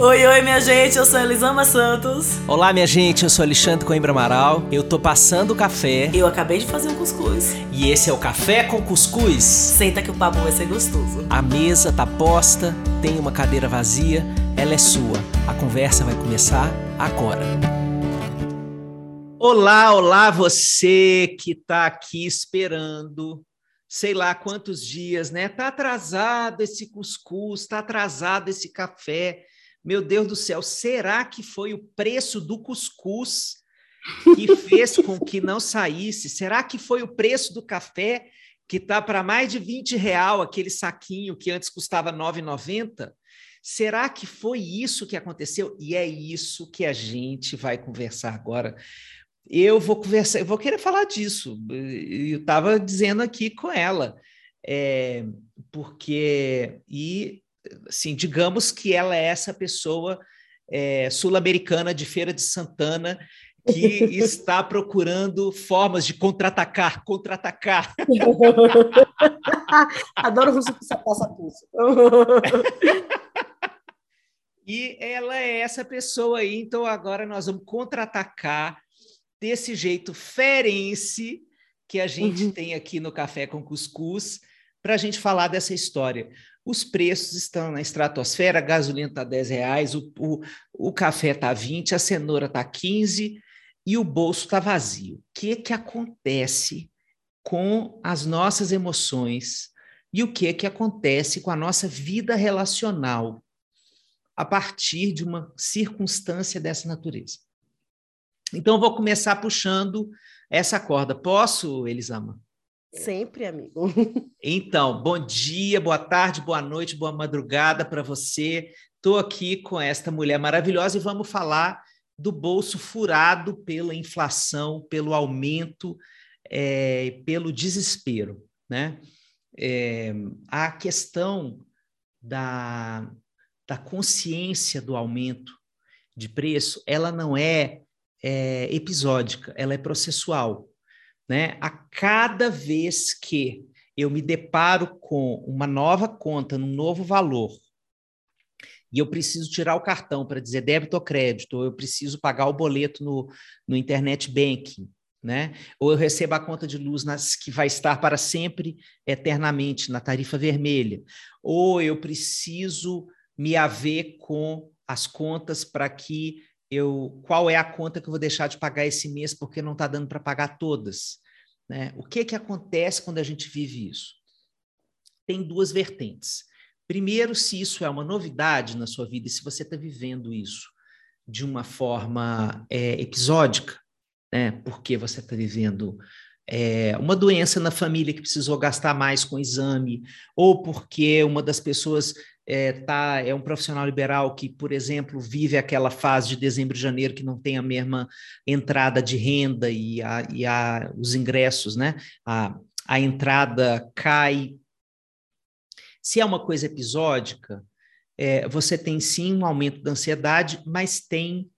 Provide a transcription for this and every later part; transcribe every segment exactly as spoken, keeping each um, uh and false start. Oi, oi, minha gente, eu sou Elisama Santos. Olá, minha gente, eu sou Alexandre Coimbra Amaral. Eu tô passando o café. Eu acabei de fazer um cuscuz. E esse é o Café com Cuscuz. Senta que o papo vai ser gostoso. A mesa tá posta, tem uma cadeira vazia, ela é sua. A conversa vai começar agora. Olá, olá, você que tá aqui esperando... sei lá quantos dias, né? Tá atrasado esse cuscuz, tá atrasado esse café. Meu Deus do céu, será que foi o preço do cuscuz que fez com que não saísse? Será que foi o preço do café que tá para mais de vinte reais, aquele saquinho que antes custava nove reais e noventa centavos? Será que foi isso que aconteceu? E é isso que a gente vai conversar agora. Eu vou conversar, eu vou querer falar disso. Eu estava dizendo aqui com ela, é, porque, e, assim, digamos que ela é essa pessoa é, sul-americana de Feira de Santana que está procurando formas de contra-atacar, contra-atacar. Adoro você que você passa por isso. E ela é essa pessoa aí, então agora nós vamos contra-atacar desse jeito ferense que a gente uhum. tem aqui no Café com Cuscuz, para a gente falar dessa história. Os preços estão na estratosfera, a gasolina está dez reais, o, o, o café está vinte reais, a cenoura está quinze reais e o bolso está vazio. O que, que acontece com as nossas emoções e o que, que acontece com a nossa vida relacional a partir de uma circunstância dessa natureza? Então, vou começar puxando essa corda. Posso, Elisama? Sempre, amigo. Então, bom dia, boa tarde, boa noite, boa madrugada para você. Estou aqui com esta mulher maravilhosa e vamos falar do bolso furado pela inflação, pelo aumento, é, pelo desespero, né? É, a questão da, da consciência do aumento de preço, ela não é... É, episódica, ela é processual, né? A cada vez que eu me deparo com uma nova conta, um novo valor, e eu preciso tirar o cartão para dizer débito ou crédito, ou eu preciso pagar o boleto no, no internet banking, né? Ou eu recebo a conta de luz nas, que vai estar para sempre, eternamente, na tarifa vermelha, ou eu preciso me haver com as contas para que Eu, qual é a conta que eu vou deixar de pagar esse mês porque não está dando para pagar todas, né? O que, que acontece quando a gente vive isso? Tem duas vertentes. Primeiro, se isso é uma novidade na sua vida e se você está vivendo isso de uma forma é, episódica, né? Porque você está vivendo é, uma doença na família que precisou gastar mais com exame ou porque uma das pessoas... É, tá, é um profissional liberal que, por exemplo, vive aquela fase de dezembro e janeiro que não tem a mesma entrada de renda e, a, e a, os ingressos, né? A, a entrada cai. Se é uma coisa episódica, é, você tem sim um aumento da ansiedade, mas tem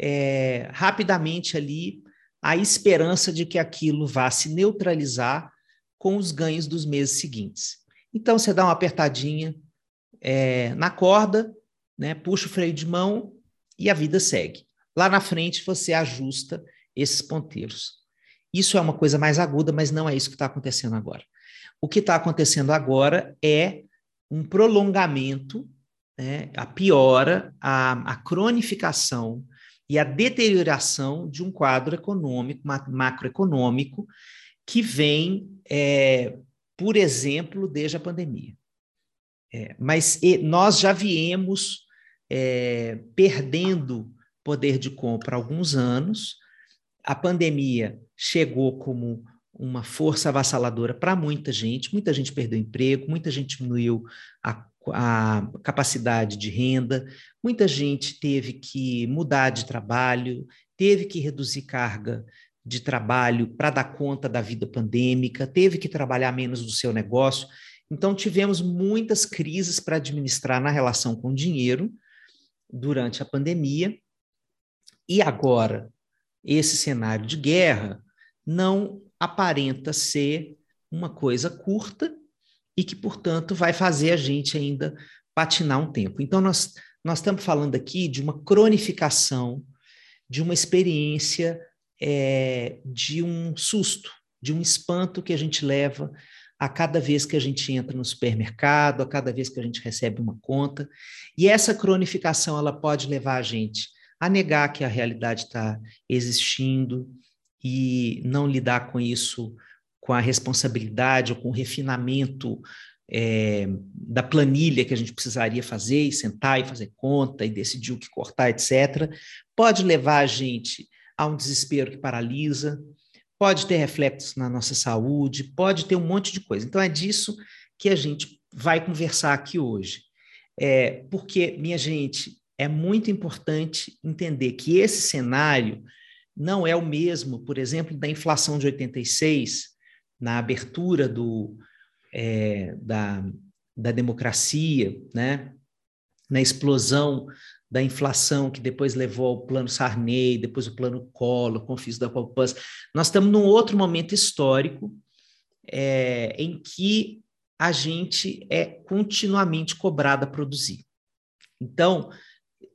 é, rapidamente ali a esperança de que aquilo vá se neutralizar com os ganhos dos meses seguintes. Então, você dá uma apertadinha, É, na corda, né, puxa o freio de mão e a vida segue. Lá na frente você ajusta esses ponteiros. Isso é uma coisa mais aguda, mas não é isso que está acontecendo agora. O que está acontecendo agora é um prolongamento, né, a piora, a, a cronificação e a deterioração de um quadro econômico, macroeconômico, que vem, é, por exemplo, desde a pandemia. É, mas e, nós já viemos é, perdendo poder de compra há alguns anos, a pandemia chegou como uma força avassaladora para muita gente, muita gente perdeu emprego, muita gente diminuiu a, a capacidade de renda, muita gente teve que mudar de trabalho, teve que reduzir carga de trabalho para dar conta da vida pandêmica, teve que trabalhar menos do seu negócio. Então, tivemos muitas crises para administrar na relação com o dinheiro durante a pandemia. E agora, esse cenário de guerra não aparenta ser uma coisa curta e que, portanto, vai fazer a gente ainda patinar um tempo. Então, nós Nós estamos falando aqui de uma cronificação, de uma experiência, é, de um susto, de um espanto que a gente leva a cada vez que a gente entra no supermercado, a cada vez que a gente recebe uma conta. E essa cronificação ela pode levar a gente a negar que a realidade está existindo e não lidar com isso com a responsabilidade ou com o refinamento É, da planilha que a gente precisaria fazer e sentar e fazer conta e decidir o que cortar, etcétera, pode levar a gente a um desespero que paralisa, pode ter reflexos na nossa saúde, pode ter um monte de coisa. Então é disso que a gente vai conversar aqui hoje. É, porque, minha gente, é muito importante entender que esse cenário não é o mesmo, por exemplo, da inflação de oitenta e seis, na abertura do... É, da, da democracia, né? Na explosão da inflação que depois levou ao plano Sarney, depois o plano Collor, confisco da poupança. Nós estamos num outro momento histórico é, em que a gente é continuamente cobrado a produzir. Então,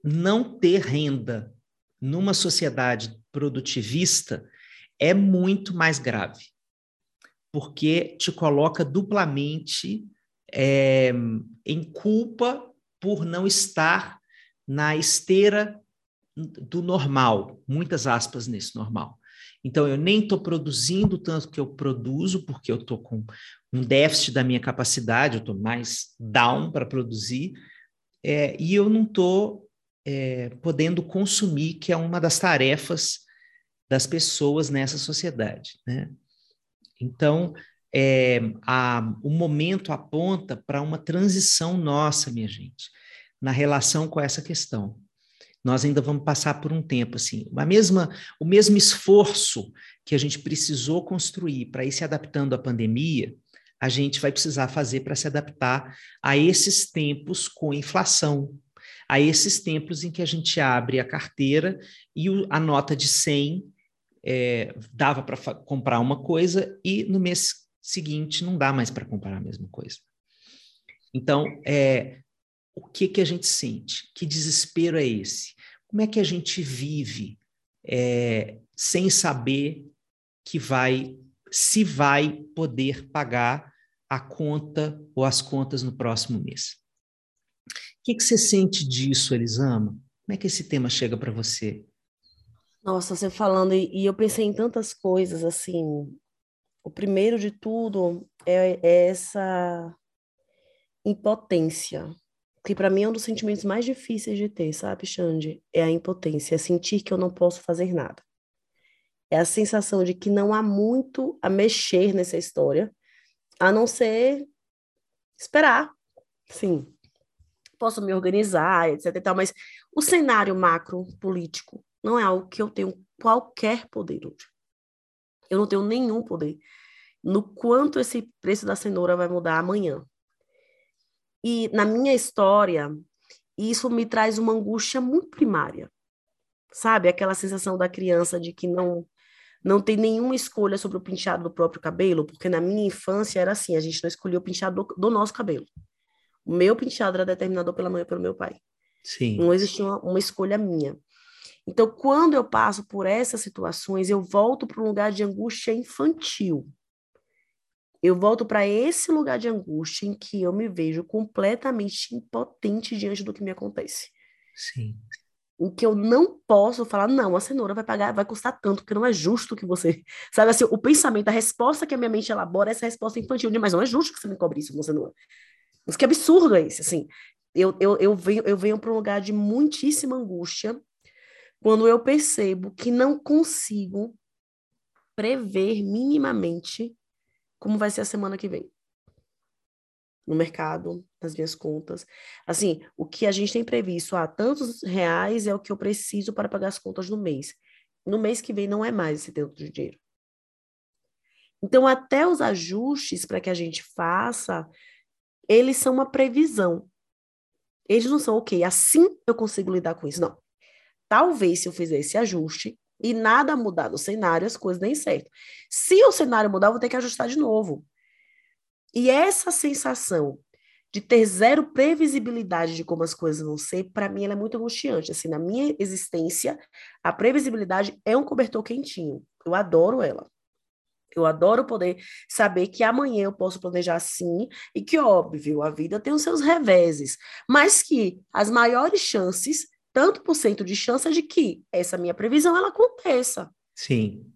não ter renda numa sociedade produtivista é muito mais grave, porque te coloca duplamente é, em culpa por não estar na esteira do normal, muitas aspas nesse normal. Então, eu nem estou produzindo tanto que eu produzo, porque eu estou com um déficit da minha capacidade, eu estou mais down para produzir, é, e eu não estou é, podendo consumir, que é uma das tarefas das pessoas nessa sociedade, né? Então, é, a, o momento aponta para uma transição nossa, minha gente, na relação com essa questão. Nós ainda vamos passar por um tempo, assim, a mesma, o mesmo esforço que a gente precisou construir para ir se adaptando à pandemia, a gente vai precisar fazer para se adaptar a esses tempos com inflação, a esses tempos em que a gente abre a carteira e o, a nota de cem É, dava para comprar uma coisa e no mês seguinte não dá mais para comprar a mesma coisa. Então, é, o que, que a gente sente? Que desespero é esse? Como é que a gente vive é, sem saber que vai, se vai poder pagar a conta ou as contas no próximo mês? O que, que você sente disso, Elisama? Como é que esse tema chega para você? Nossa, você falando, e eu pensei em tantas coisas, assim, o primeiro de tudo é, é essa impotência, que para mim é um dos sentimentos mais difíceis de ter, sabe, Xande? É a impotência, é sentir que eu não posso fazer nada. É a sensação de que não há muito a mexer nessa história, a não ser esperar, sim. Posso me organizar, etcétera e tal, mas o cenário macro político não é algo que eu tenho qualquer poder hoje. Eu não tenho nenhum poder no quanto esse preço da cenoura vai mudar amanhã. E na minha história, isso me traz uma angústia muito primária. Sabe? Aquela sensação da criança de que não, não tem nenhuma escolha sobre o penteado do próprio cabelo, porque na minha infância era assim, a gente não escolhia o penteado do, do nosso cabelo. O meu penteado era determinado pela mãe e pelo meu pai. Sim. Não existia uma, uma escolha minha. Então, quando eu passo por essas situações, eu volto para um lugar de angústia infantil. Eu volto para esse lugar de angústia em que eu me vejo completamente impotente diante do que me acontece. Sim. Em que eu não posso falar, não, a cenoura vai pagar, vai custar tanto, porque não é justo que você... Sabe, assim, o pensamento, a resposta que a minha mente elabora é essa resposta infantil, de, mas não é justo que você me cobre isso, não, cenoura. Mas que absurdo é esse, assim. Eu, eu, eu venho, eu venho para um lugar de muitíssima angústia, quando eu percebo que não consigo prever minimamente como vai ser a semana que vem. No mercado, nas minhas contas. Assim, o que a gente tem previsto, ah, tantos reais é o que eu preciso para pagar as contas no mês. No mês que vem não é mais esse tanto de dinheiro. Então, até os ajustes para que a gente faça, eles são uma previsão. Eles não são, ok, assim eu consigo lidar com isso. Não. Talvez se eu fizer esse ajuste e nada mudar no cenário, as coisas nem certo. Se o cenário mudar, eu vou ter que ajustar de novo. E essa sensação de ter zero previsibilidade de como as coisas vão ser, para mim ela é muito angustiante. Assim, na minha existência, a previsibilidade é um cobertor quentinho. Eu adoro ela. Eu adoro poder saber que amanhã eu posso planejar assim e que, óbvio, a vida tem os seus reveses, mas que as maiores chances, tanto por cento de chance é de que essa minha previsão, ela aconteça. Sim.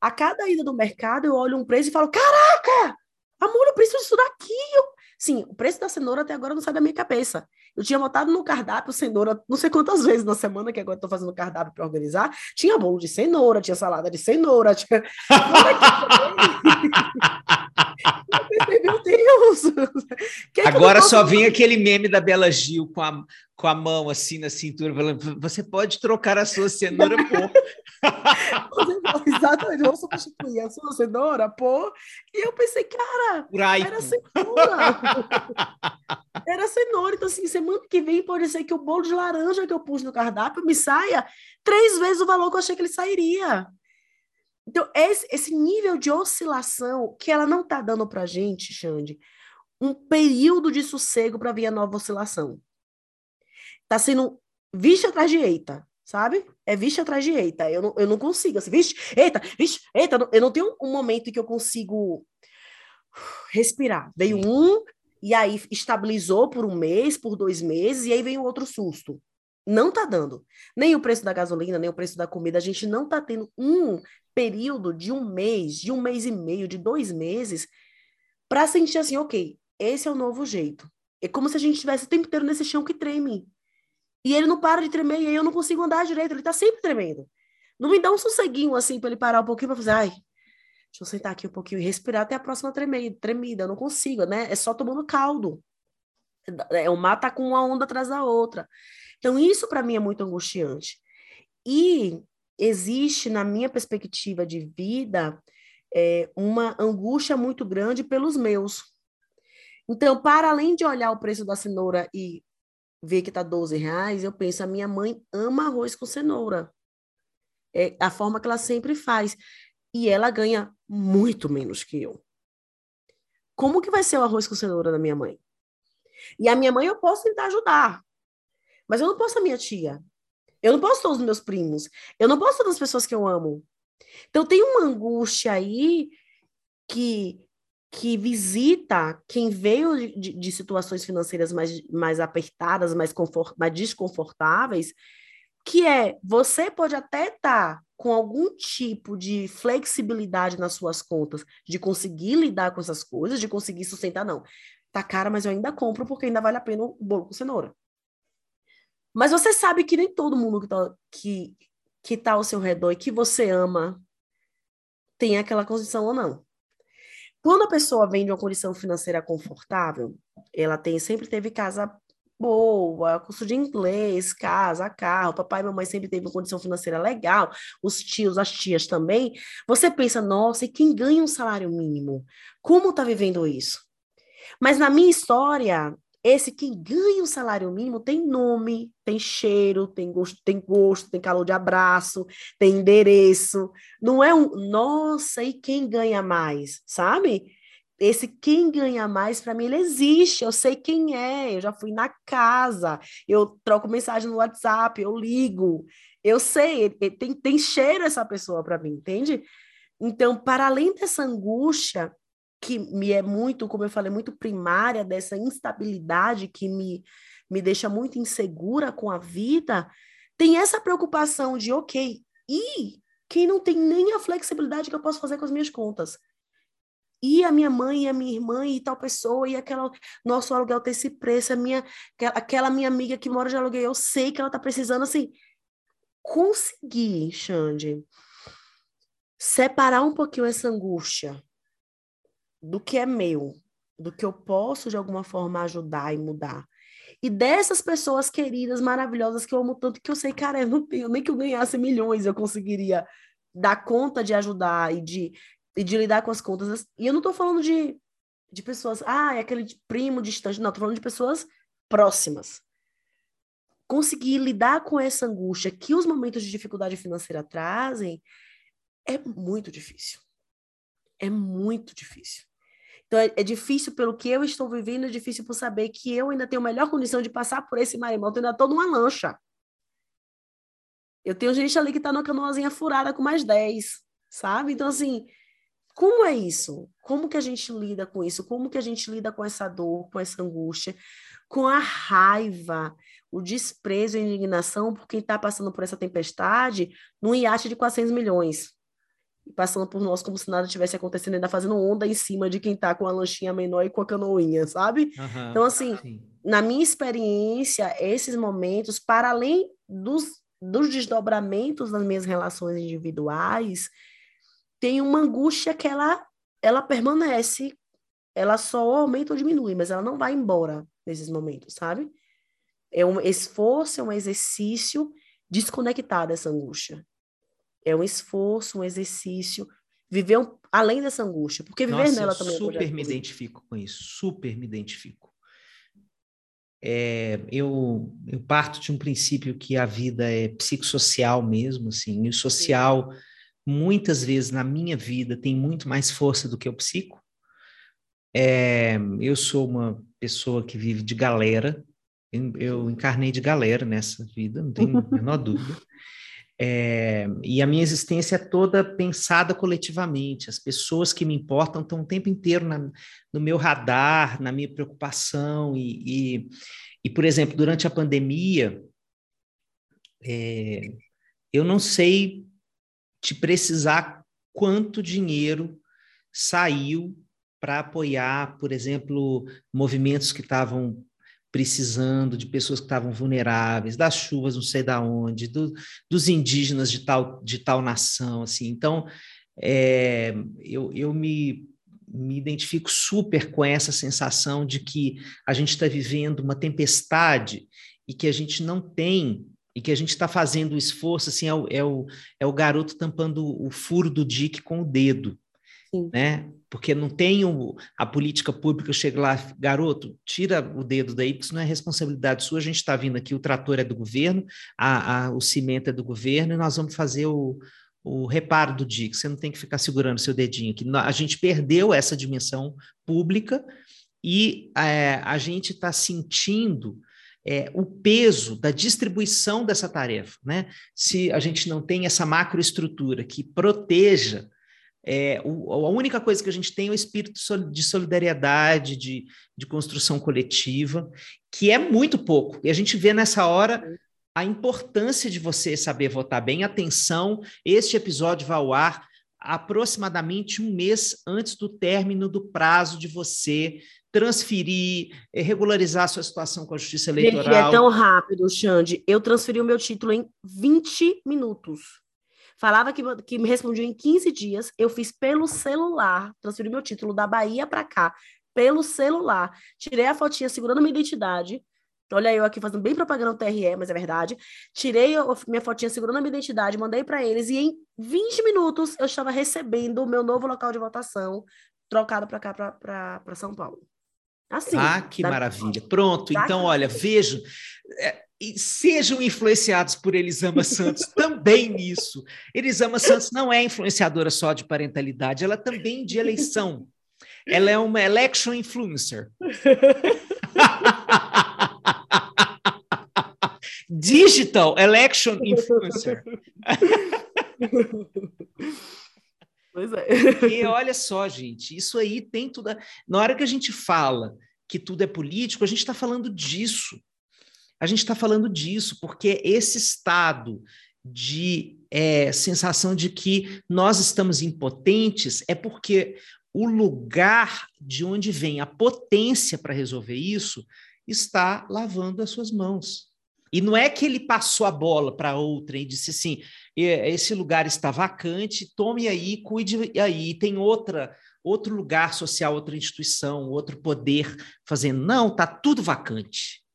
A cada ida do mercado, eu olho um preço e falo, caraca, amor, eu preciso disso daqui. Eu... Sim, o preço da cenoura até agora não sai da minha cabeça. Eu tinha botado no cardápio cenoura, não sei quantas vezes na semana, que agora estou fazendo cardápio para organizar, tinha bolo de cenoura, tinha salada de cenoura, tinha... Meu Deus! Que é que agora só vem aquele meme da Bela Gil com a, com a mão assim na cintura, falando, você pode trocar a sua cenoura por... Exatamente, vou substituir a sua cenoura por... E eu pensei, cara, Uraico. Era cenoura. Era cenoura. Então, assim, semana que vem pode ser que o bolo de laranja que eu pus no cardápio me saia três vezes o valor que eu achei que ele sairia. Então, esse, esse nível de oscilação que ela não está dando para a gente, Xande, um período de sossego para vir a nova oscilação. Está sendo vista atrás de eita, sabe? É vista atrás de eita. Eu não, eu não consigo. Assim, viste, eita, viste, eita. Eu não tenho um momento em que eu consigo respirar. Veio um, e aí estabilizou por um mês, por dois meses, e aí veio outro susto. Não está dando. Nem o preço da gasolina, nem o preço da comida. A gente não está tendo um período de um mês, de um mês e meio, de dois meses, para sentir assim, ok, esse é o novo jeito. É como se a gente estivesse o tempo inteiro nesse chão que treme. E ele não para de tremer, e aí eu não consigo andar direito. Ele está sempre tremendo. Não me dá um sosseguinho assim para ele parar um pouquinho, para fazer, ai, deixa eu sentar aqui um pouquinho e respirar até a próxima tremida. Eu não consigo, né? É só tomando caldo. O mar tá com uma onda atrás da outra. Então, isso para mim é muito angustiante. E existe, na minha perspectiva de vida, é, uma angústia muito grande pelos meus. Então, para além de olhar o preço da cenoura e ver que está doze reais, eu penso, a minha mãe ama arroz com cenoura. É a forma que ela sempre faz. E ela ganha muito menos que eu. Como que vai ser o arroz com cenoura da minha mãe? E a minha mãe eu posso tentar ajudar. Mas eu não posso a minha tia. Eu não posso todos os meus primos. Eu não posso todas as pessoas que eu amo. Então, tem uma angústia aí que, que visita quem veio de, de situações financeiras mais, mais apertadas, mais, confort, mais desconfortáveis, que é, você pode até estar com algum tipo de flexibilidade nas suas contas, de conseguir lidar com essas coisas, de conseguir sustentar, não. Tá cara, mas eu ainda compro porque ainda vale a pena o bolo com cenoura. Mas você sabe que nem todo mundo que tá, que, que tá ao seu redor e que você ama tem aquela condição ou não. Quando a pessoa vem de uma condição financeira confortável, ela tem, sempre teve casa boa, curso de inglês, casa, carro, papai e mamãe sempre teve uma condição financeira legal, os tios, as tias também. Você pensa, nossa, e quem ganha um salário mínimo? Como tá vivendo isso? Mas na minha história... Esse que ganha o salário mínimo tem nome, tem cheiro, tem gosto, tem gosto, tem calor de abraço, tem endereço. Não é um, nossa, e quem ganha mais, sabe? Esse quem ganha mais, para mim, ele existe. Eu sei quem é, eu já fui na casa, eu troco mensagem no WhatsApp, eu ligo. Eu sei, tem, tem cheiro essa pessoa para mim, entende? Então, para além dessa angústia, que me é muito, como eu falei, muito primária dessa instabilidade que me, me deixa muito insegura com a vida, tem essa preocupação de, ok, e quem não tem nem a flexibilidade que eu posso fazer com as minhas contas? E a minha mãe, e a minha irmã, e tal pessoa, e aquela, nosso aluguel tem esse preço, a minha, aquela minha amiga que mora de aluguel, eu sei que ela tá precisando, assim, conseguir, Xande, separar um pouquinho essa angústia do que é meu, do que eu posso de alguma forma ajudar e mudar. E dessas pessoas queridas, maravilhosas, que eu amo tanto, que eu sei, cara, eu não tenho, nem que eu ganhasse milhões, eu conseguiria dar conta de ajudar e de, e de lidar com as contas. E eu não tô falando de, de pessoas, ah, é aquele primo distante, não, tô falando de pessoas próximas. Conseguir lidar com essa angústia que os momentos de dificuldade financeira trazem é muito difícil. É muito difícil. Então, é, é difícil pelo que eu estou vivendo, é difícil por saber que eu ainda tenho melhor condição de passar por esse maremoto, eu ainda estou numa lancha. Eu tenho gente ali que está numa canoazinha furada com mais dez, sabe? Então, assim, como é isso? Como que a gente lida com isso? Como que a gente lida com essa dor, com essa angústia, com a raiva, o desprezo e a indignação por quem está passando por essa tempestade num iate de quatrocentos milhões? E passando por nós como se nada tivesse acontecendo, ainda fazendo onda em cima de quem está com a lanchinha menor e com a canoinha, sabe? Uhum, então, assim, sim. Na minha experiência, esses momentos, para além dos, dos desdobramentos das minhas relações individuais, tem uma angústia que ela, ela permanece, ela só aumenta ou diminui, mas ela não vai embora nesses momentos, sabe? É um esforço, é um exercício desconectado dessa angústia. É um esforço, um exercício, viver um, além dessa angústia, porque viver Nossa, nela também... Nossa, eu super me identifico com isso, super me identifico. É, eu, eu parto de um princípio que a vida é psicossocial mesmo, assim, e o social, Sim. muitas vezes na minha vida, tem muito mais força do que o psico. É, eu sou uma pessoa que vive de galera, eu, eu encarnei de galera nessa vida, não tenho a menor dúvida. É, e a minha existência é toda pensada coletivamente, as pessoas que me importam estão o tempo inteiro na, no meu radar, na minha preocupação, e, e, e por exemplo, durante a pandemia, é, eu não sei te precisar quanto dinheiro saiu para apoiar, por exemplo, movimentos que estavam precisando, de pessoas que estavam vulneráveis, das chuvas não sei da onde, do, dos indígenas de tal, de tal nação, assim. Então, é, eu, eu me, me identifico super com essa sensação de que a gente está vivendo uma tempestade e que a gente não tem, e que a gente está fazendo o esforço, assim, é o, é, o, é o garoto tampando o furo do dique com o dedo, Sim. né? Porque não tem o, a política pública, eu chego lá, garoto, tira o dedo daí, porque isso não é responsabilidade sua, a gente está vindo aqui, o trator é do governo, a, a, o cimento é do governo, e nós vamos fazer o, o reparo do D I C, você não tem que ficar segurando seu dedinho aqui. A gente perdeu essa dimensão pública e é, a gente está sentindo é, o peso da distribuição dessa tarefa, né? Se a gente não tem essa macroestrutura que proteja É, o, a única coisa que a gente tem é o espírito de solidariedade, de, de construção coletiva, que é muito pouco. E a gente vê nessa hora a importância de você saber votar bem. Atenção, este episódio vai ao ar aproximadamente um mês antes do término do prazo de você transferir, regularizar a sua situação com a justiça eleitoral. Gente, é tão rápido, Xande. Eu transferi o meu título em vinte minutos. Falava que, que me respondiu em quinze dias, eu fiz pelo celular, transferi meu título da Bahia para cá, pelo celular. Tirei a fotinha segurando minha identidade, olha eu aqui fazendo bem propaganda do T R E, mas é verdade. Tirei a minha fotinha segurando a minha identidade, mandei para eles, e em vinte minutos eu estava recebendo o meu novo local de votação, trocado para cá, para São Paulo. Assim, ah, que maravilha. Pronto, tá então, aqui. Olha, vejo... É... E sejam influenciados por Elisama Santos também nisso. Elisama Santos não é influenciadora só de parentalidade, ela também de eleição. Ela é uma election influencer. Digital election influencer. Pois é. E olha só, gente, isso aí tem tudo... A... Na hora que a gente fala que tudo é político, a gente está falando disso. A gente está falando disso porque esse estado de é, sensação de que nós estamos impotentes é porque o lugar de onde vem a potência para resolver isso está lavando as suas mãos. E não é que ele passou a bola para outra e disse assim, esse lugar está vacante, tome aí, cuide aí, tem outra... outro lugar social, outra instituição, outro poder fazendo. Não, está tudo vacante.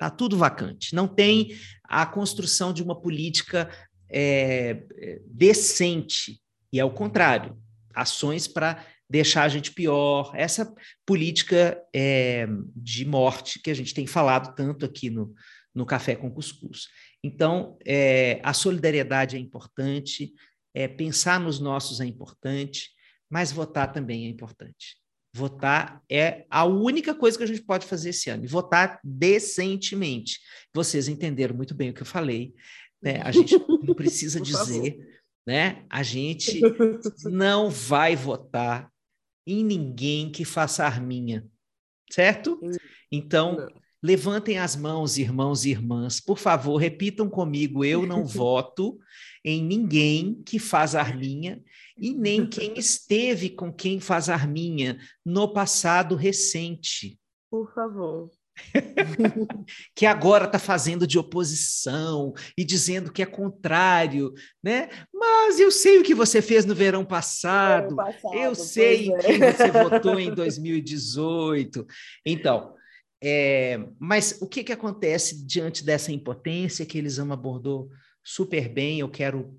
Está tudo vacante. Não tem a construção de uma política é, decente. E é o contrário. Ações para deixar a gente pior. Essa política é, de morte que a gente tem falado tanto aqui no, no Café com Cuscuz. Então, é, a solidariedade é importante, é, pensar nos nossos é importante, mas votar também é importante. Votar é a única coisa que a gente pode fazer esse ano, e votar decentemente. Vocês entenderam muito bem o que eu falei, né? A gente não precisa dizer, né? A gente não vai votar em ninguém que faça arminha, certo? Então, levantem as mãos, irmãos e irmãs, por favor, repitam comigo: eu não voto em ninguém que faz arminha, e nem quem esteve com quem faz arminha no passado recente. Por favor. Que agora está fazendo de oposição e dizendo que é contrário, né? Mas eu sei o que você fez no verão passado, verão passado eu sei é. que você votou em dois mil e dezoito. Então, é, mas o que, que acontece diante dessa impotência que Elisama abordou super bem? Eu quero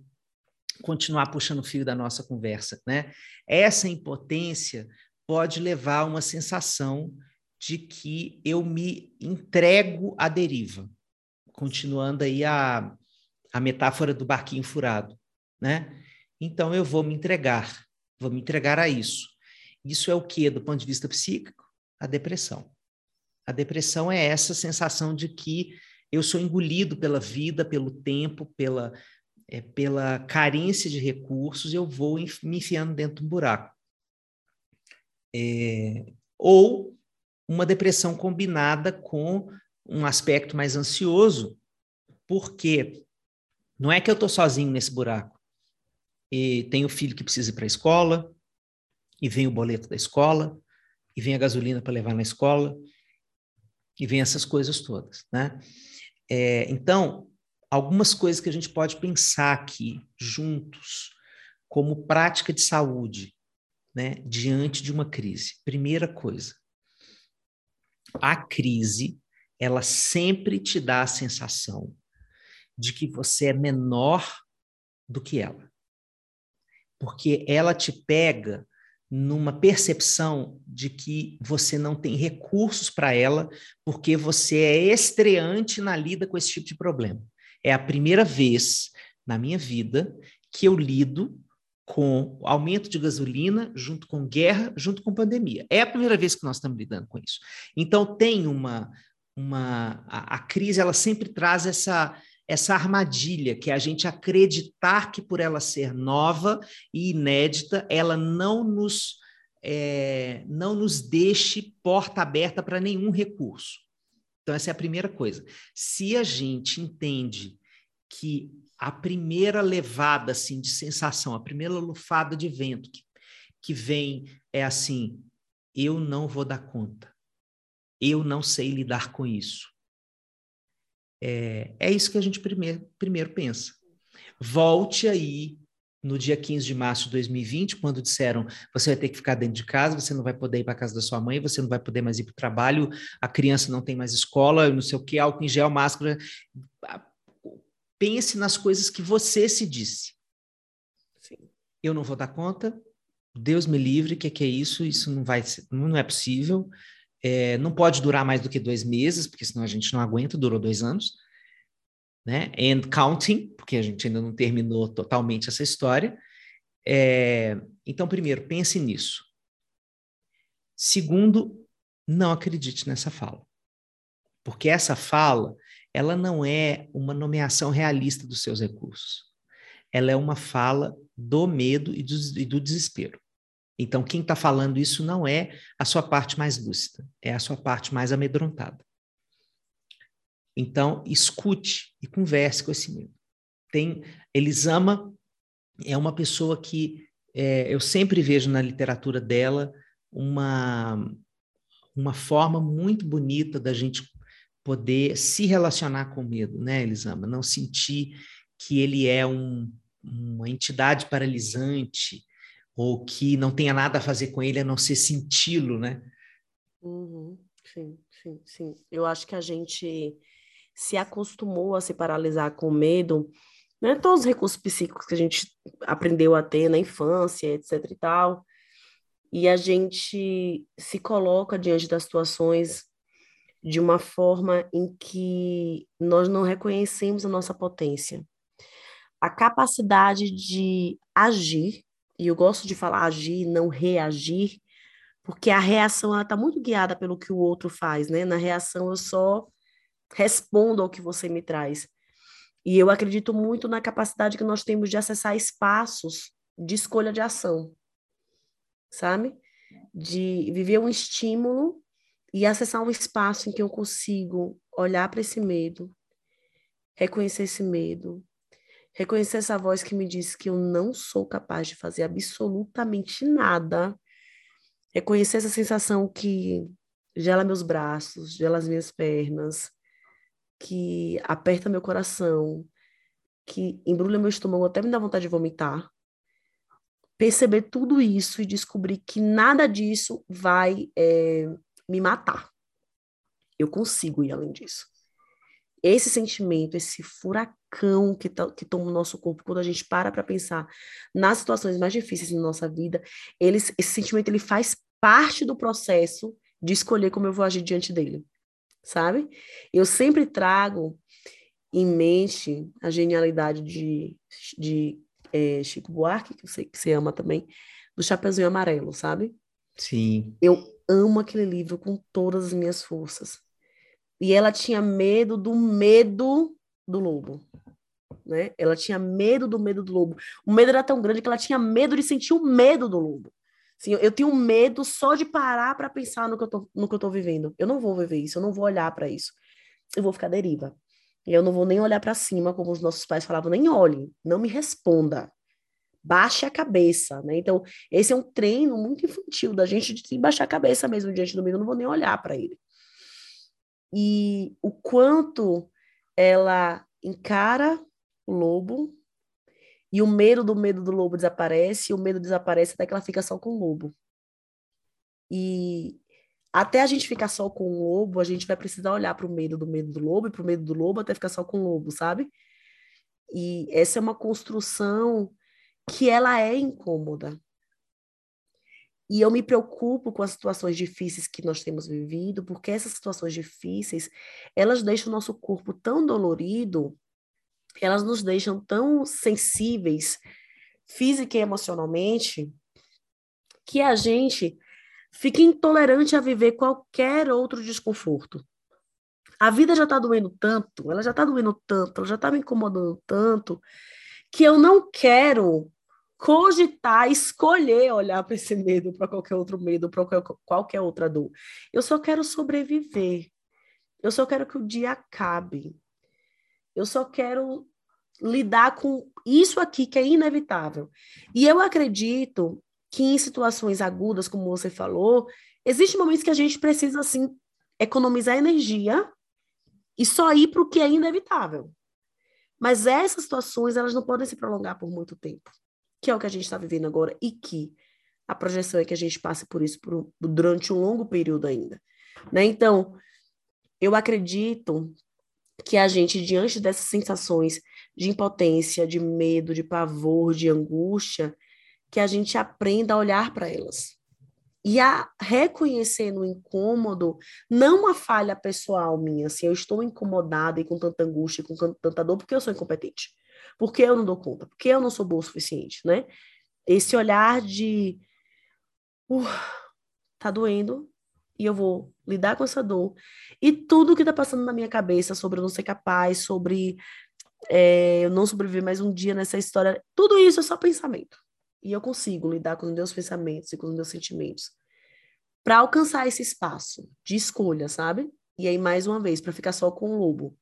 continuar puxando o fio da nossa conversa, né? Essa impotência pode levar a uma sensação de que eu me entrego à deriva, continuando aí a, a metáfora do barquinho furado, né? Então, eu vou me entregar, vou me entregar a isso. Isso é o quê, do ponto de vista psíquico? A depressão. A depressão é essa sensação de que eu sou engolido pela vida, pelo tempo, pela, é, pela carência de recursos, eu vou me enfiando dentro de um buraco. É, ou uma depressão combinada com um aspecto mais ansioso, porque não é que eu estou sozinho nesse buraco. E tem o filho que precisa ir para a escola, e vem o boleto da escola, e vem a gasolina para levar na escola, e vem essas coisas todas, né? É, então, algumas coisas que a gente pode pensar aqui, juntos, como prática de saúde, né, diante de uma crise. Primeira coisa, a crise, ela sempre te dá a sensação de que você é menor do que ela, porque ela te pega numa percepção de que você não tem recursos para ela, porque você é estreante na lida com esse tipo de problema. É a primeira vez na minha vida que eu lido com aumento de gasolina, junto com guerra, junto com pandemia. É a primeira vez que nós estamos lidando com isso. Então, tem uma... uma a, a crise, ela sempre traz essa, essa armadilha, que é a gente acreditar que, por ela ser nova e inédita, ela não nos, é, não nos deixe porta aberta para nenhum recurso. Então, essa é a primeira coisa. Se a gente entende que a primeira levada, assim, de sensação, a primeira lufada de vento que, que vem é assim: eu não vou dar conta, eu não sei lidar com isso. É, é isso que a gente primeiro, primeiro pensa. Volte aí no dia quinze de março de dois mil e vinte, quando disseram: você vai ter que ficar dentro de casa, você não vai poder ir para a casa da sua mãe, você não vai poder mais ir para o trabalho, a criança não tem mais escola, não sei o que, álcool em gel, máscara... Pense nas coisas que você se disse. Sim. Eu não vou dar conta, Deus me livre, o que, que é isso? Isso não vai, não é possível, é, não pode durar mais do que dois meses, porque senão a gente não aguenta, durou dois anos, né? And counting, porque a gente ainda não terminou totalmente essa história. É, então, primeiro, pense nisso. Segundo, não acredite nessa fala, porque essa fala, ela não é uma nomeação realista dos seus recursos. Ela é uma fala do medo e do, e do desespero. Então, quem está falando isso não é a sua parte mais lúcida, é a sua parte mais amedrontada. Então, escute e converse com esse medo. Tem, Elisama é uma pessoa que é, eu sempre vejo na literatura dela uma, uma forma muito bonita da gente poder se relacionar com o medo, né, Elisama? Não sentir que ele é um, uma entidade paralisante ou que não tenha nada a fazer com ele a não ser senti-lo, né? Uhum. Sim, sim, sim. Eu acho que a gente se acostumou a se paralisar com medo, né? Todos os recursos psíquicos que a gente aprendeu a ter na infância, etc e tal, e a gente se coloca diante das situações de uma forma em que nós não reconhecemos a nossa potência. A capacidade de agir, e eu gosto de falar agir, não reagir, Porque a reação está muito guiada pelo que o outro faz, né? Na reação eu só respondo ao que você me traz. E eu acredito muito na capacidade que nós temos de acessar espaços de escolha de ação, sabe? De viver um estímulo e acessar um espaço em que eu consigo olhar para esse medo, reconhecer esse medo, reconhecer essa voz que me diz que eu não sou capaz de fazer absolutamente nada, reconhecer essa sensação que gela meus braços, gela as minhas pernas, que aperta meu coração, que embrulha meu estômago, até me dá vontade de vomitar. Perceber tudo isso e descobrir que nada disso vai é, me matar. Eu consigo ir além disso. Esse sentimento, esse furacão que, tá, que toma o nosso corpo, quando a gente para para pensar nas situações mais difíceis na nossa vida, ele, esse sentimento ele faz parte do processo de escolher como eu vou agir diante dele, sabe? Eu sempre trago em mente a genialidade de, de é, Chico Buarque, que eu sei que você ama também, do Chapeuzinho Amarelo, sabe? Sim. Eu amo aquele livro com todas as minhas forças. E ela tinha medo do medo do lobo, né? Ela tinha medo do medo do lobo. O medo era tão grande que ela tinha medo de sentir o medo do lobo. Assim, eu tenho medo só de parar para pensar no que eu tô, no que eu tô vivendo. Eu não vou viver isso, eu não vou olhar para isso. Eu vou ficar à deriva. Eu não vou nem olhar para cima, como os nossos pais falavam, nem olhe, não me responda. Baixe a cabeça, né? Então, esse é um treino muito infantil da gente de baixar a cabeça mesmo diante do medo. Eu não vou nem olhar para ele. E o quanto ela encara o lobo e o medo do medo do lobo desaparece, e o medo desaparece até que ela fica só com o lobo. E até a gente ficar só com o lobo, a gente vai precisar olhar para o medo do medo do lobo e para o medo do lobo até ficar só com o lobo, sabe? E essa é uma construção que ela é incômoda. E eu me preocupo com as situações difíceis que nós temos vivido, porque essas situações difíceis, elas deixam o nosso corpo tão dolorido, elas nos deixam tão sensíveis, física e emocionalmente, que a gente fica intolerante a viver qualquer outro desconforto. A vida já está doendo tanto, ela já está doendo tanto, ela já está me incomodando tanto, que eu não quero cogitar, escolher olhar para esse medo, para qualquer outro medo, para qualquer outra dor. Eu só quero sobreviver. Eu só quero que o dia acabe. Eu só quero lidar com isso aqui que é inevitável. E eu acredito que em situações agudas, como você falou, existem momentos que a gente precisa, assim, economizar energia e só ir para o que é inevitável. Mas essas situações, elas não podem se prolongar por muito tempo, que é o que a gente está vivendo agora, e que a projeção é que a gente passe por isso por, durante um longo período ainda. Né? Então, eu acredito que a gente, diante dessas sensações de impotência, de medo, de pavor, de angústia, que a gente aprenda a olhar para elas. E a reconhecer no incômodo, não uma falha pessoal minha, assim, eu estou incomodada e com tanta angústia, e com tanta dor, porque eu sou incompetente. Porque eu não dou conta, porque eu não sou boa o suficiente, né? Esse olhar de uh, tá doendo e eu vou lidar com essa dor. E tudo que tá passando na minha cabeça sobre eu não ser capaz, sobre é, eu não sobreviver mais um dia nessa história, tudo isso é só pensamento. E eu consigo lidar com os meus pensamentos e com os meus sentimentos para alcançar esse espaço de escolha, sabe? E aí, mais uma vez, para ficar só com o lobo.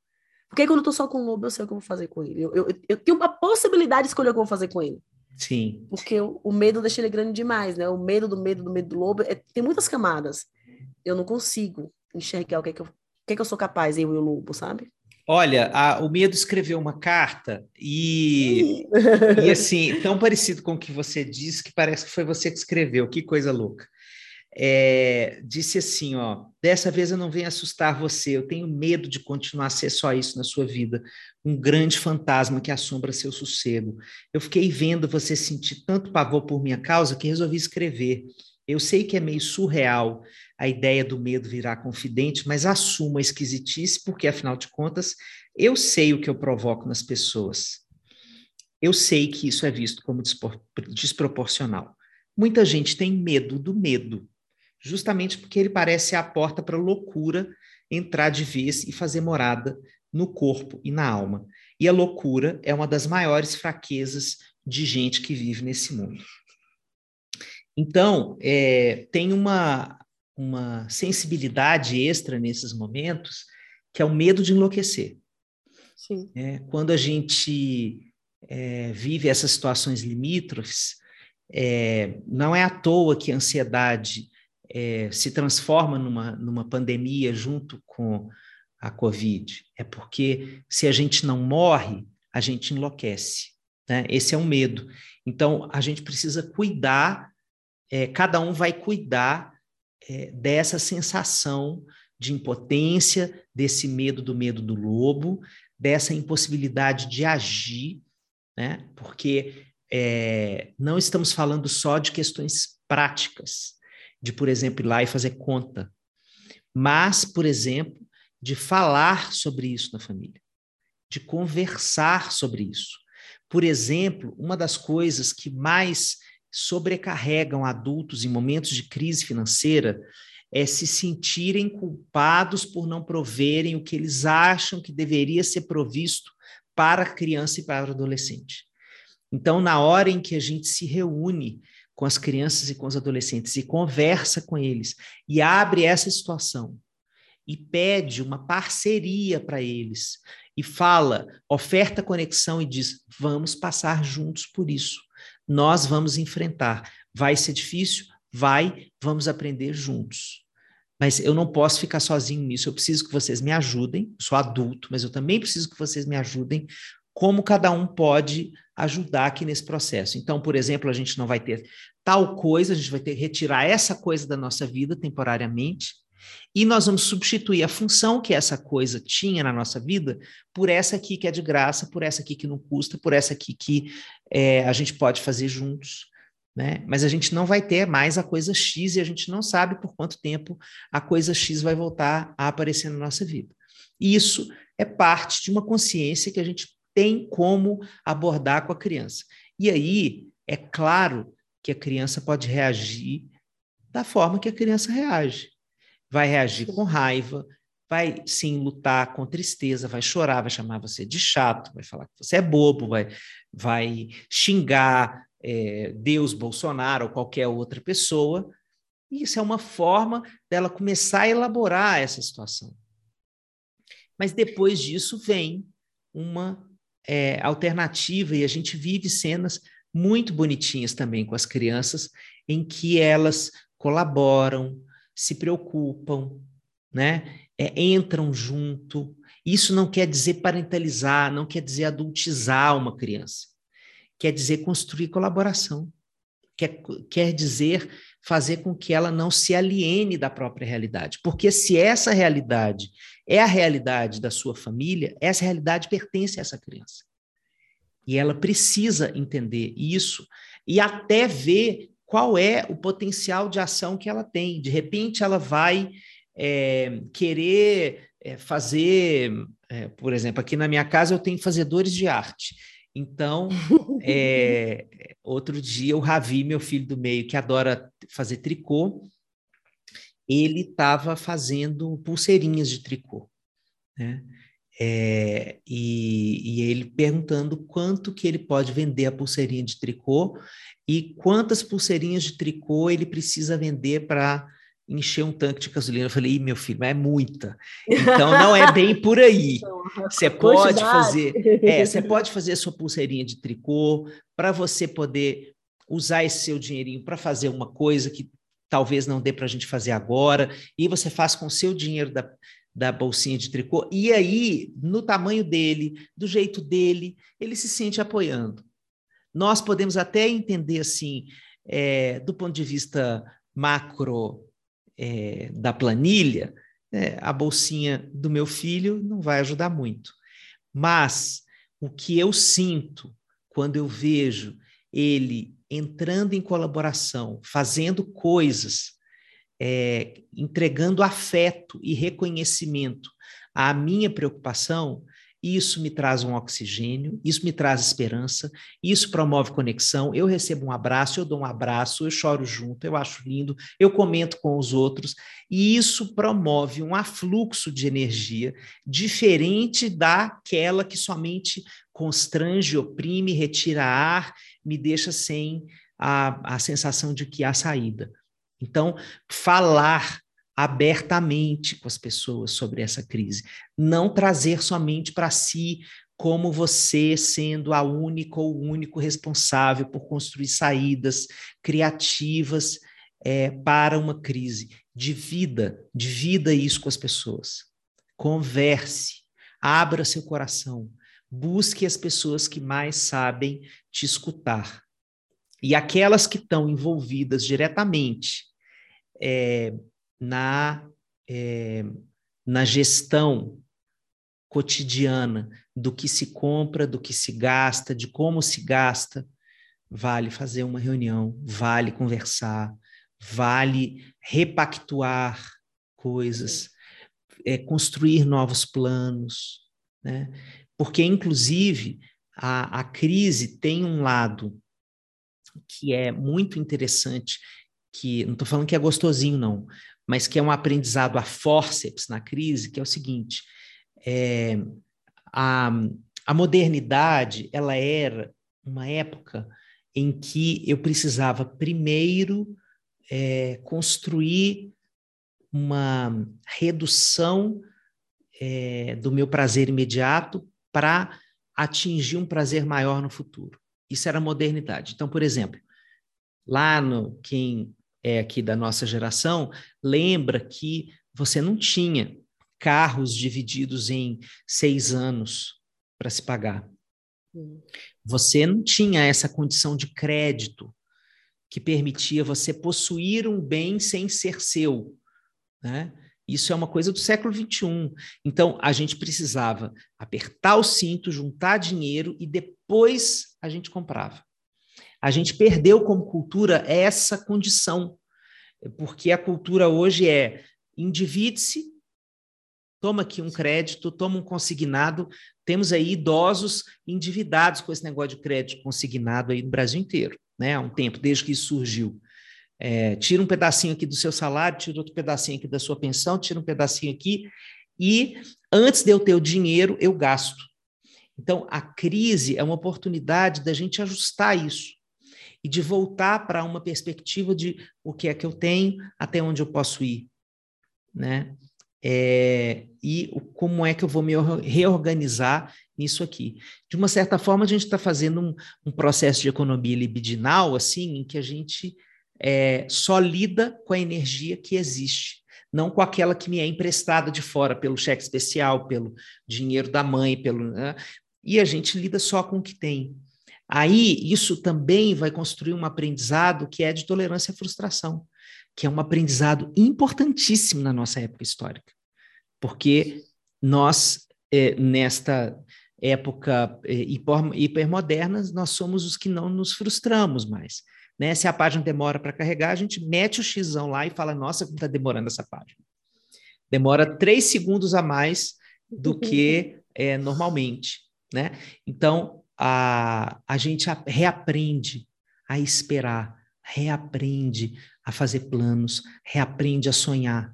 Porque quando eu tô só com o lobo, eu sei o que eu vou fazer com ele. Eu, eu, eu tenho uma possibilidade de escolher o que eu vou fazer com ele. Sim. Porque o, o medo deixa ele grande demais, né? O medo do medo do medo do lobo é, tem muitas camadas. Eu não consigo enxergar o que é que eu, o que é que eu sou capaz, eu e o lobo, sabe? Olha, a, o medo escreveu uma carta e, e assim, tão parecido com o que você disse que parece que foi você que escreveu. Que coisa louca. É, disse assim, ó, dessa vez eu não venho assustar você, eu tenho medo de continuar a ser só isso na sua vida, um grande fantasma que assombra seu sossego. Eu fiquei vendo você sentir tanto pavor por minha causa que resolvi escrever. Eu sei que é meio surreal a ideia do medo virar confidente, mas assumo a esquisitice, porque afinal de contas, eu sei o que eu provoco nas pessoas. Eu sei que isso é visto como despropor- desproporcional. Muita gente tem medo do medo. justamente porque ele parece a porta para a loucura entrar de vez e fazer morada no corpo e na alma. E a loucura é uma das maiores fraquezas de gente que vive nesse mundo. Então, é, tem uma, uma sensibilidade extra nesses momentos, que é o medo de enlouquecer. Sim. É, quando a gente é, vive essas situações limítrofes, é, não é à toa que a ansiedade é, se transforma numa, numa pandemia junto com a Covid. É porque se a gente não morre, a gente enlouquece, né? Esse é um medo. Então, a gente precisa cuidar, é, cada um vai cuidar é, dessa sensação de impotência, desse medo do medo do lobo, dessa impossibilidade de agir, né? Porque é, não estamos falando só de questões práticas, de, por exemplo, ir lá e fazer conta, mas, por exemplo, de falar sobre isso na família, de conversar sobre isso. Por exemplo, uma das coisas que mais sobrecarregam adultos em momentos de crise financeira é se sentirem culpados por não proverem o que eles acham que deveria ser provisto para a criança e para o adolescente. Então, na hora em que a gente se reúne com as crianças e com os adolescentes e conversa com eles e abre essa situação e pede uma parceria para eles e fala, oferta conexão e diz, vamos passar juntos por isso, nós vamos enfrentar, vai ser difícil, vai, vamos aprender juntos. Mas eu não posso ficar sozinho nisso, eu preciso que vocês me ajudem, eu sou adulto, mas eu também preciso que vocês me ajudem, como cada um pode ajudar aqui nesse processo. Então, por exemplo, a gente não vai ter tal coisa, a gente vai ter que retirar essa coisa da nossa vida temporariamente, e nós vamos substituir a função que essa coisa tinha na nossa vida por essa aqui que é de graça, por essa aqui que não custa, por essa aqui que é, a gente pode fazer juntos. Né? Mas a gente não vai ter mais a coisa X e a gente não sabe por quanto tempo a coisa X vai voltar a aparecer na nossa vida. E isso é parte de uma consciência que a gente tem como abordar com a criança. E aí, é claro que a criança pode reagir da forma que a criança reage. Vai reagir com raiva, vai sim lutar com tristeza, vai chorar, vai chamar você de chato, vai falar que você é bobo, vai, vai xingar É, Deus, Bolsonaro ou qualquer outra pessoa, e isso é uma forma dela começar a elaborar essa situação. Mas depois disso vem uma é, alternativa, e a gente vive cenas muito bonitinhas também com as crianças, em que elas colaboram, se preocupam, né? É, entram junto. Isso não quer dizer parentalizar, não quer dizer adultizar uma criança. Quer dizer construir colaboração, quer, quer dizer fazer com que ela não se aliene da própria realidade, porque se essa realidade é a realidade da sua família, essa realidade pertence a essa criança. E ela precisa entender isso e até ver qual é o potencial de ação que ela tem. De repente, ela vai é, querer é, fazer... É, por exemplo, aqui na minha casa eu tenho fazedores de arte. Então, é, outro dia o Ravi, meu filho do meio, que adora fazer tricô, ele estava fazendo pulseirinhas de tricô, né? É, e, e ele perguntando quanto que ele pode vender a pulseirinha de tricô e quantas pulseirinhas de tricô ele precisa vender para encher um tanque de gasolina. Eu falei, ih, meu filho, mas é muita. Então, não é bem por aí. Você pode fazer, é, você pode fazer a sua pulseirinha de tricô para você poder usar esse seu dinheirinho para fazer uma coisa que talvez não dê para a gente fazer agora, e você faz com o seu dinheiro da, da bolsinha de tricô, e aí, no tamanho dele, do jeito dele, ele se sente apoiando. Nós podemos até entender, assim, é, do ponto de vista macro, É, da planilha, né? A bolsinha do meu filho não vai ajudar muito. Mas o que eu sinto quando eu vejo ele entrando em colaboração, fazendo coisas, é, entregando afeto e reconhecimento à minha preocupação, Isso me traz um oxigênio, isso me traz esperança, isso promove conexão. Eu recebo um abraço, eu dou um abraço, eu choro junto, eu acho lindo, eu comento com os outros. E isso promove um afluxo de energia diferente daquela que somente constrange, oprime, retira ar, me deixa sem a, a sensação de que há saída. Então, falar abertamente com as pessoas sobre essa crise, não trazer somente para si como você sendo a única ou o único responsável por construir saídas criativas é, para uma crise. Divida, divida isso com as pessoas. Converse, abra seu coração, busque as pessoas que mais sabem te escutar. E aquelas que estão envolvidas diretamente é, Na, é, na gestão cotidiana do que se compra, do que se gasta, de como se gasta, vale fazer uma reunião, vale conversar, vale repactuar coisas, é, construir novos planos, né? Porque, inclusive, a, a crise tem um lado que é muito interessante, que não estou falando que é gostosinho, não, mas que é um aprendizado a fórceps na crise, que é o seguinte, é, a, a modernidade, ela era uma época em que eu precisava primeiro é, construir uma redução é, do meu prazer imediato para atingir um prazer maior no futuro. Isso era a modernidade. Então, por exemplo, lá no quem é aqui da nossa geração, lembra que você não tinha carros divididos em seis anos para se pagar. Você não tinha essa condição de crédito que permitia você possuir um bem sem ser seu, né? Isso é uma coisa do século vinte e um. Então, a gente precisava apertar o cinto, juntar dinheiro e depois a gente comprava. A gente perdeu como cultura essa condição, porque a cultura hoje é endivide-se, toma aqui um crédito, toma um consignado. Temos aí idosos endividados com esse negócio de crédito consignado aí no Brasil inteiro, né? Há um tempo, desde que isso surgiu. É, tira um pedacinho aqui do seu salário, tira outro pedacinho aqui da sua pensão, tira um pedacinho aqui e antes de eu ter o dinheiro, eu gasto. Então, a crise é uma oportunidade da gente ajustar isso e de voltar para uma perspectiva de o que é que eu tenho, até onde eu posso ir, né? É, e como é que eu vou me reorganizar nisso aqui. De uma certa forma, a gente está fazendo um, um processo de economia libidinal, assim, em que a gente é, só lida com a energia que existe, não com aquela que me é emprestada de fora pelo cheque especial, pelo dinheiro da mãe, pelo, né? E a gente lida só com o que tem. Aí, isso também vai construir um aprendizado que é de tolerância à frustração, que é um aprendizado importantíssimo na nossa época histórica, porque nós, eh, nesta época eh, hipermoderna, nós somos os que não nos frustramos mais, né? Se a página demora para carregar, a gente mete o xizão lá e fala, nossa, como está demorando essa página. Demora três segundos a mais do que eh, normalmente, né? Então, A, a gente a, reaprende a esperar, reaprende a fazer planos, reaprende a sonhar,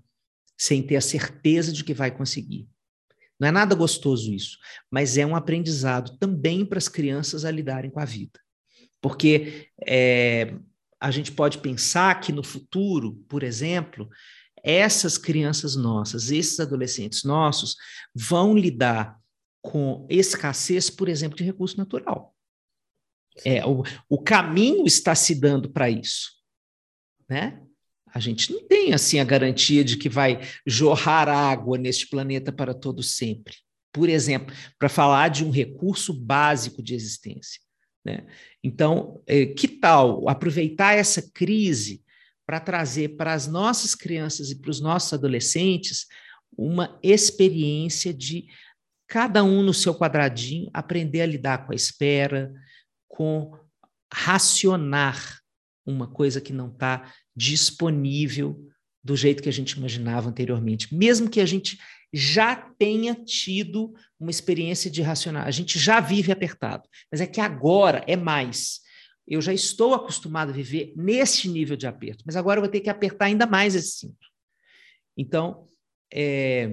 sem ter a certeza de que vai conseguir. Não é nada gostoso isso, mas é um aprendizado também para as crianças a lidarem com a vida. Porque é, a gente pode pensar que no futuro, por exemplo, essas crianças nossas, esses adolescentes nossos, vão lidar com escassez, por exemplo, de recurso natural. É, o, o caminho está se dando para isso, né? A gente não tem assim a garantia de que vai jorrar água neste planeta para todo sempre. Por exemplo, para falar de um recurso básico de existência, né? Então, eh, que tal aproveitar essa crise para trazer para as nossas crianças e para os nossos adolescentes uma experiência de cada um no seu quadradinho, aprender a lidar com a espera, com racionar uma coisa que não está disponível do jeito que a gente imaginava anteriormente. Mesmo que a gente já tenha tido uma experiência de racional. A gente já vive apertado, mas é que agora é mais. Eu já estou acostumado a viver neste nível de aperto, mas agora eu vou ter que apertar ainda mais esse cinto. Então, é,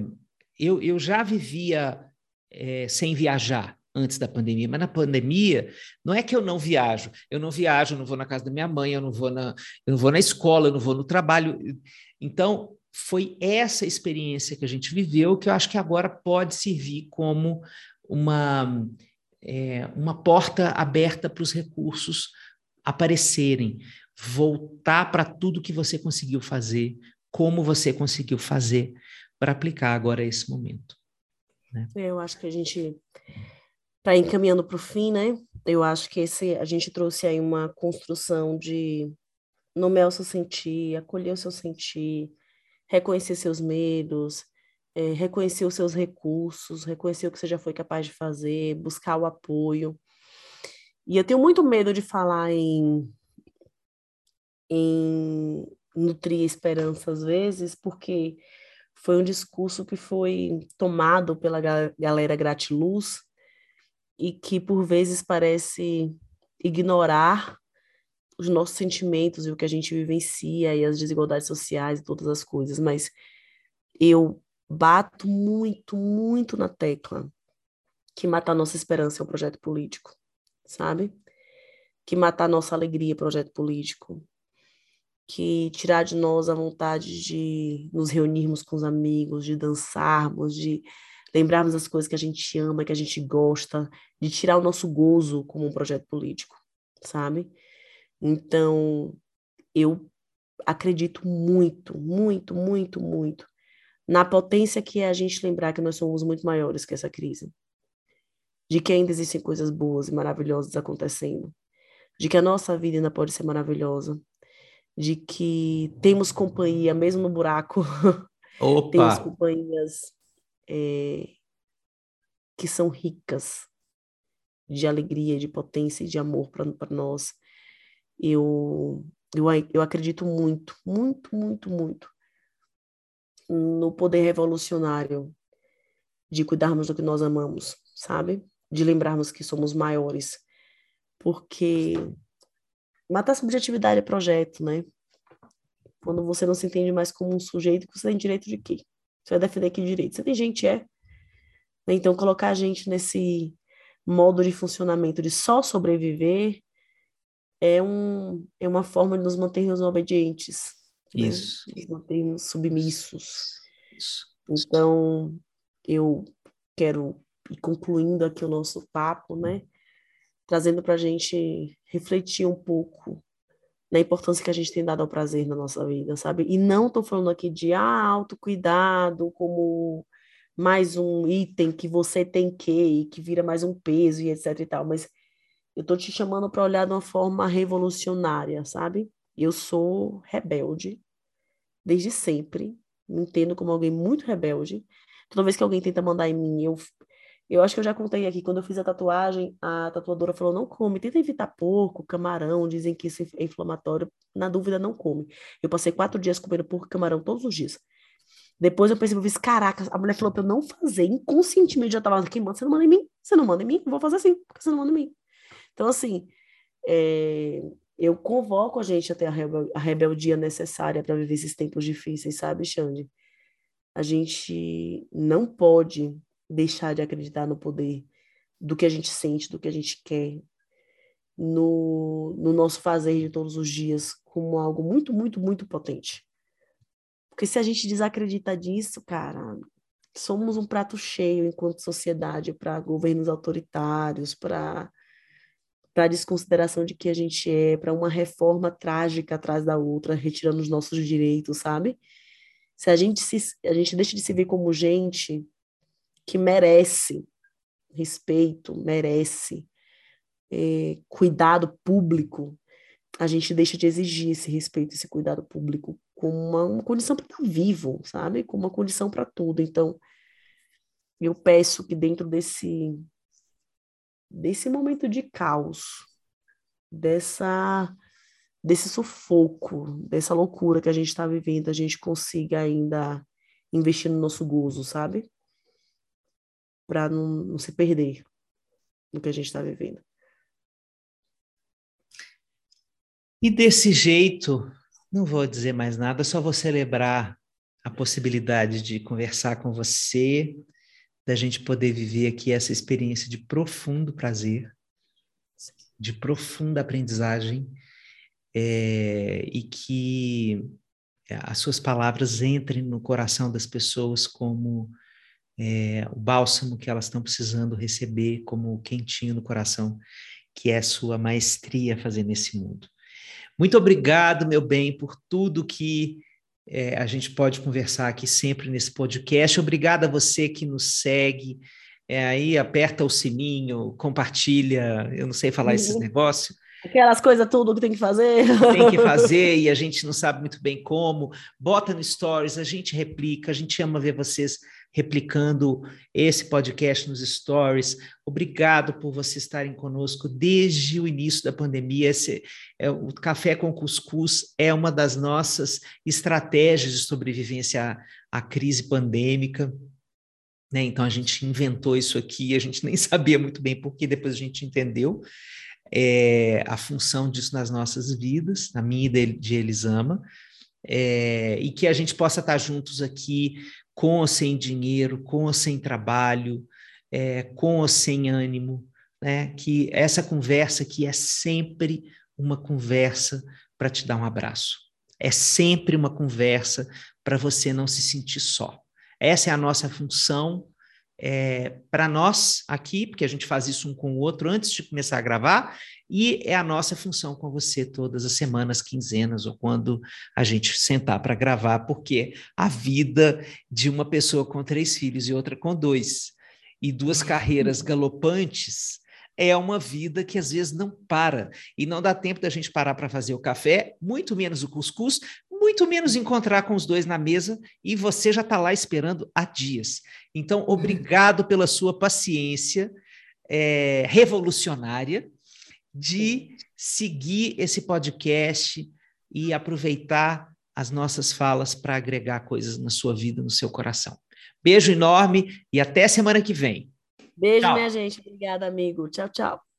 eu, eu já vivia é, sem viajar antes da pandemia, mas na pandemia não é que eu não viajo, eu não viajo, eu não vou na casa da minha mãe, eu não vou na, eu não vou na escola, eu não vou no trabalho. Então, foi essa experiência que a gente viveu que eu acho que agora pode servir como uma, é, uma porta aberta para os recursos aparecerem, voltar para tudo que você conseguiu fazer, como você conseguiu fazer para aplicar agora esse momento. Né? Eu acho que a gente... Para encaminhando para o fim, né? Eu acho que esse, a gente trouxe aí uma construção de nomear o seu sentir, acolher o seu sentir, reconhecer seus medos, é, reconhecer os seus recursos, reconhecer o que você já foi capaz de fazer, buscar o apoio. E eu tenho muito medo de falar em, em nutrir esperança às vezes, porque foi um discurso que foi tomado pela galera gratiluz, e que, por vezes, parece ignorar os nossos sentimentos e o que a gente vivencia e as desigualdades sociais e todas as coisas. Mas eu bato muito, muito na tecla que matar nossa esperança é um projeto político, sabe? Que matar nossa alegria é um projeto político. Que tirar de nós a vontade de nos reunirmos com os amigos, de dançarmos, de... lembrarmos as coisas que a gente ama, que a gente gosta, de tirar o nosso gozo como um projeto político, sabe? Então, eu acredito muito, muito, muito, muito na potência que é a gente lembrar que nós somos muito maiores que essa crise. De que ainda existem coisas boas e maravilhosas acontecendo. De que a nossa vida ainda pode ser maravilhosa. De que temos companhia, mesmo no buraco. Opa. Temos companhias... É, que são ricas de alegria, de potência e de amor para nós. Eu, eu, eu acredito muito, muito, muito, muito no poder revolucionário de cuidarmos do que nós amamos, sabe? De lembrarmos que somos maiores. Porque matar a subjetividade é projeto, né? Quando você não se entende mais como um sujeito, você tem direito de quê? Você vai defender que direito? Você tem gente, é. Então, colocar a gente nesse modo de funcionamento de só sobreviver é, um, é uma forma de nos mantermos obedientes. Isso. Né? Nos mantermos submissos. Isso. Então, eu quero ir concluindo aqui o nosso papo, né? Trazendo para a gente refletir um pouco na importância que a gente tem dado ao prazer na nossa vida, sabe? E não estou falando aqui de ah, autocuidado como mais um item que você tem que, e que vira mais um peso e etc e tal, mas eu estou te chamando para olhar de uma forma revolucionária, sabe? Eu sou rebelde, desde sempre, me entendo como alguém muito rebelde, toda vez que alguém tenta mandar em mim, eu, eu acho que eu já contei aqui, quando eu fiz a tatuagem, a tatuadora falou, não come, tenta evitar porco, camarão, dizem que isso é inflamatório, na dúvida não come. Eu passei quatro dias comendo porco e camarão todos os dias. Depois eu pensei, eu fiz, caraca, a mulher falou pra eu não fazer, inconscientemente eu já tava, quem manda, você não manda em mim, você não manda em mim, eu vou fazer assim, porque você não manda em mim. Então assim, é... eu convoco a gente a ter a, rebel... a rebeldia necessária para viver esses tempos difíceis, sabe, Xande? A gente não pode... deixar de acreditar no poder do que a gente sente, do que a gente quer, no, no nosso fazer de todos os dias, como algo muito, muito, muito potente. Porque se a gente desacredita disso, cara, somos um prato cheio enquanto sociedade para governos autoritários, para para desconsideração de quem a gente é, para uma reforma trágica atrás da outra, retirando os nossos direitos, sabe? Se a gente, se, a gente deixa de se ver como gente... que merece respeito, merece eh, cuidado público, a gente deixa de exigir esse respeito, esse cuidado público como uma, uma condição para estar vivo, sabe? Como uma condição para tudo. Então, eu peço que dentro desse, desse momento de caos, dessa, desse sufoco, dessa loucura que a gente está vivendo, a gente consiga ainda investir no nosso gozo, sabe? Para não, não se perder no que a gente está vivendo. E desse jeito, não vou dizer mais nada, só vou celebrar a possibilidade de conversar com você, da gente poder viver aqui essa experiência de profundo prazer, de profunda aprendizagem, é, e que as suas palavras entrem no coração das pessoas como é, o bálsamo que elas estão precisando receber, como o quentinho no coração, que é a sua maestria a fazer nesse mundo. Muito obrigado, meu bem, por tudo que é, a gente pode conversar aqui sempre nesse podcast. Obrigado a você que nos segue. É, aí aperta o sininho, compartilha, eu não sei falar uhum. esses negócios. Aquelas coisas tudo que tem que fazer. Tem que fazer e a gente não sabe muito bem como. Bota no stories, a gente replica, a gente ama ver vocês replicando esse podcast nos stories. Obrigado por vocês estarem conosco desde o início da pandemia. Esse é, o Café com Cuscuz é uma das nossas estratégias de sobrevivência à, à crise pandêmica. Né? Então, a gente inventou isso aqui, a gente nem sabia muito bem por que, depois a gente entendeu é, a função disso nas nossas vidas, na minha e de Elisama, é, e que a gente possa estar juntos aqui, com ou sem dinheiro, com ou sem trabalho, é, com ou sem ânimo, né? Que essa conversa aqui é sempre uma conversa para te dar um abraço, é sempre uma conversa para você não se sentir só. Essa é a nossa função é, para nós aqui, porque a gente faz isso um com o outro antes de começar a gravar, e é a nossa função com você todas as semanas, quinzenas, ou quando a gente sentar para gravar, porque a vida de uma pessoa com três filhos e outra com dois, e duas carreiras galopantes, é uma vida que às vezes não para, e não dá tempo da gente parar para fazer o café, muito menos o cuscuz, muito menos encontrar com os dois na mesa, e você já está lá esperando há dias. Então, obrigado pela sua paciência é, revolucionária de seguir esse podcast e aproveitar as nossas falas para agregar coisas na sua vida, no seu coração. Beijo enorme e até semana que vem. Beijo, tchau. Minha gente. Obrigada, amigo. Tchau, tchau.